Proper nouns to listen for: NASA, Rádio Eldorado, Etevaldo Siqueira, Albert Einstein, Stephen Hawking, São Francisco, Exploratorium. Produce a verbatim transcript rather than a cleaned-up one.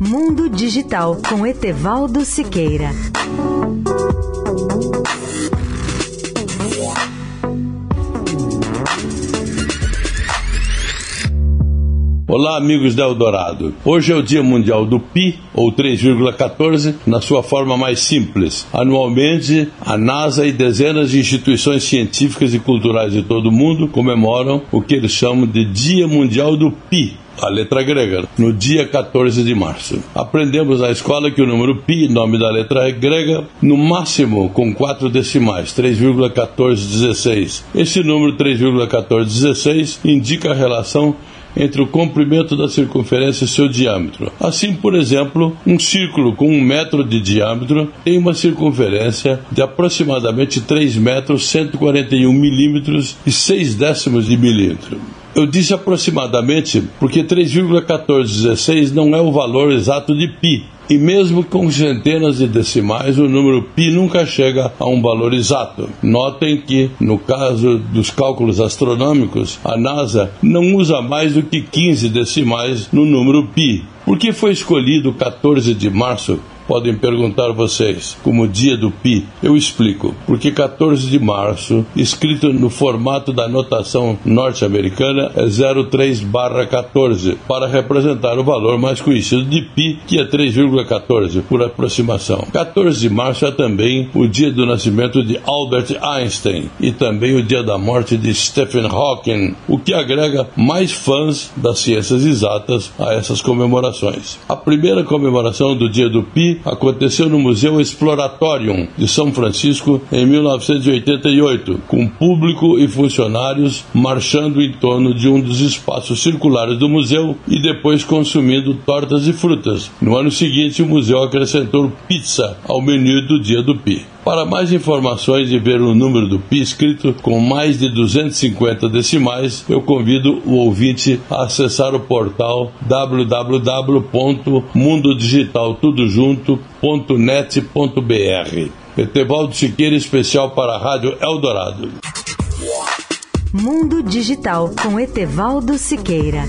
Mundo Digital com Etevaldo Siqueira. Olá, amigos da Eldorado. Hoje é o Dia Mundial do Pi, ou três vírgula quatorze, na sua forma mais simples. Anualmente, a NASA e dezenas de instituições científicas e culturais de todo o mundo comemoram o que eles chamam de Dia Mundial do Pi, a letra grega, no dia quatorze de março. Aprendemos na escola que o número pi, nome da letra grega, no máximo com quatro decimais, três vírgula quatorze dezesseis. Esse número três vírgula quatorze dezesseis indica a relação entre o comprimento da circunferência e seu diâmetro. Assim, por exemplo, um círculo com um metro de diâmetro tem uma circunferência de aproximadamente três metros, cento e quarenta e um milímetros e seis décimos de milímetro. Eu disse aproximadamente porque três vírgula quatorze dezesseis não é o valor exato de pi. E mesmo com centenas de decimais, o número pi nunca chega a um valor exato. Notem que, no caso dos cálculos astronômicos, a NASA não usa mais do que quinze decimais no número pi. Por que foi escolhido quatorze de março? Podem perguntar vocês, como dia do pi. Eu explico, porque quatorze de março, escrito no formato da notação norte-americana, é zero três barra quatorze, para representar o valor mais conhecido de pi, que é três vírgula quatorze, por aproximação. quatorze de março é também o dia do nascimento de Albert Einstein e também o dia da morte de Stephen Hawking, o que agrega mais fãs das ciências exatas a essas comemorações. A primeira comemoração do dia do pi aconteceu no Museu Exploratorium de São Francisco em mil novecentos e oitenta e oito, com público e funcionários marchando em torno de um dos espaços circulares do museu e depois consumindo tortas e frutas. No ano seguinte, o museu acrescentou pizza ao menu do Dia do Pi. Para mais informações e ver o número do pi escrito com mais de duzentos e cinquenta decimais, eu convido o ouvinte a acessar o portal w w w ponto mundo digital tudo junto ponto net ponto b r. Etevaldo Siqueira, especial para a Rádio Eldorado. Mundo Digital com Etevaldo Siqueira.